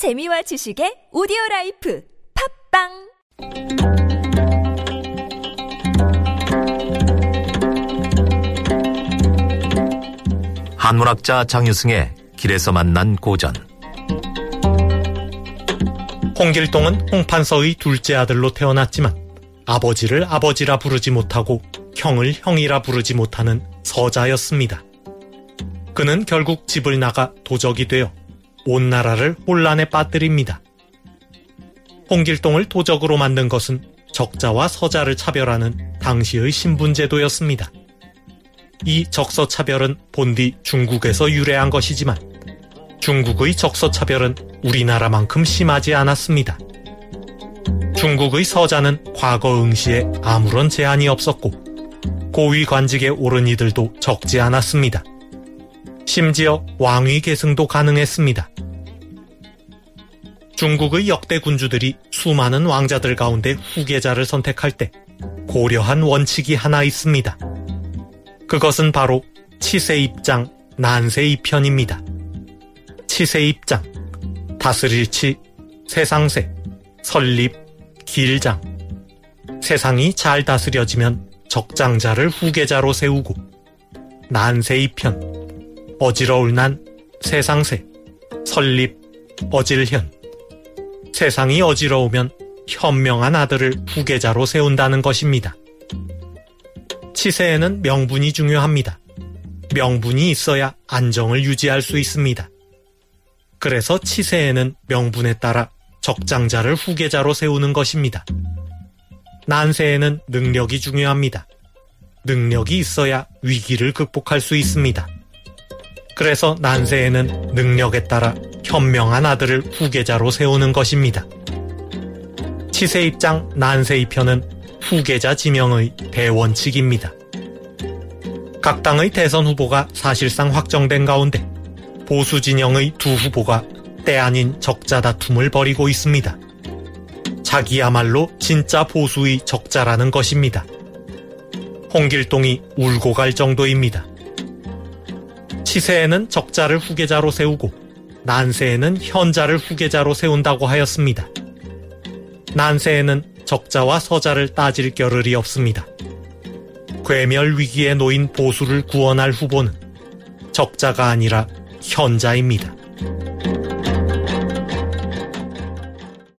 재미와 지식의 오디오라이프 팝빵. 한문학자 장유승의 길에서 만난 고전. 홍길동은 홍판서의 둘째 아들로 태어났지만 아버지를 아버지라 부르지 못하고 형을 형이라 부르지 못하는 서자였습니다. 그는 결국 집을 나가 도적이 되어 온 나라를 혼란에 빠뜨립니다. 홍길동을 도적으로 만든 것은 적자와 서자를 차별하는 당시의 신분제도였습니다. 이 적서차별은 본디 중국에서 유래한 것이지만 중국의 적서차별은 우리나라만큼 심하지 않았습니다. 중국의 서자는 과거 응시에 아무런 제한이 없었고 고위 관직에 오른 이들도 적지 않았습니다. 심지어 왕위 계승도 가능했습니다. 중국의 역대 군주들이 수많은 왕자들 가운데 후계자를 선택할 때 고려한 원칙이 하나 있습니다. 그것은 바로 치세입장, 난세입현입니다. 치세입장, 다스릴치, 세상세, 설립, 길장. 세상이 잘 다스려지면 적장자를 후계자로 세우고, 난세입현, 어지러울 난, 세상세, 설립, 어질현. 세상이 어지러우면 현명한 아들을 후계자로 세운다는 것입니다. 치세에는 명분이 중요합니다. 명분이 있어야 안정을 유지할 수 있습니다. 그래서 치세에는 명분에 따라 적장자를 후계자로 세우는 것입니다. 난세에는 능력이 중요합니다. 능력이 있어야 위기를 극복할 수 있습니다. 그래서 난세에는 능력에 따라 현명한 아들을 후계자로 세우는 것입니다. 치세입장, 난세입현은 후계자 지명의 대원칙입니다. 각 당의 대선 후보가 사실상 확정된 가운데 보수 진영의 두 후보가 때 아닌 적자 다툼을 벌이고 있습니다. 자기야말로 진짜 보수의 적자라는 것입니다. 홍길동이 울고 갈 정도입니다. 치세에는 적자를 후계자로 세우고 난세에는 현자를 후계자로 세운다고 하였습니다. 난세에는 적자와 서자를 따질 겨를이 없습니다. 괴멸 위기에 놓인 보수를 구원할 후보는 적자가 아니라 현자입니다.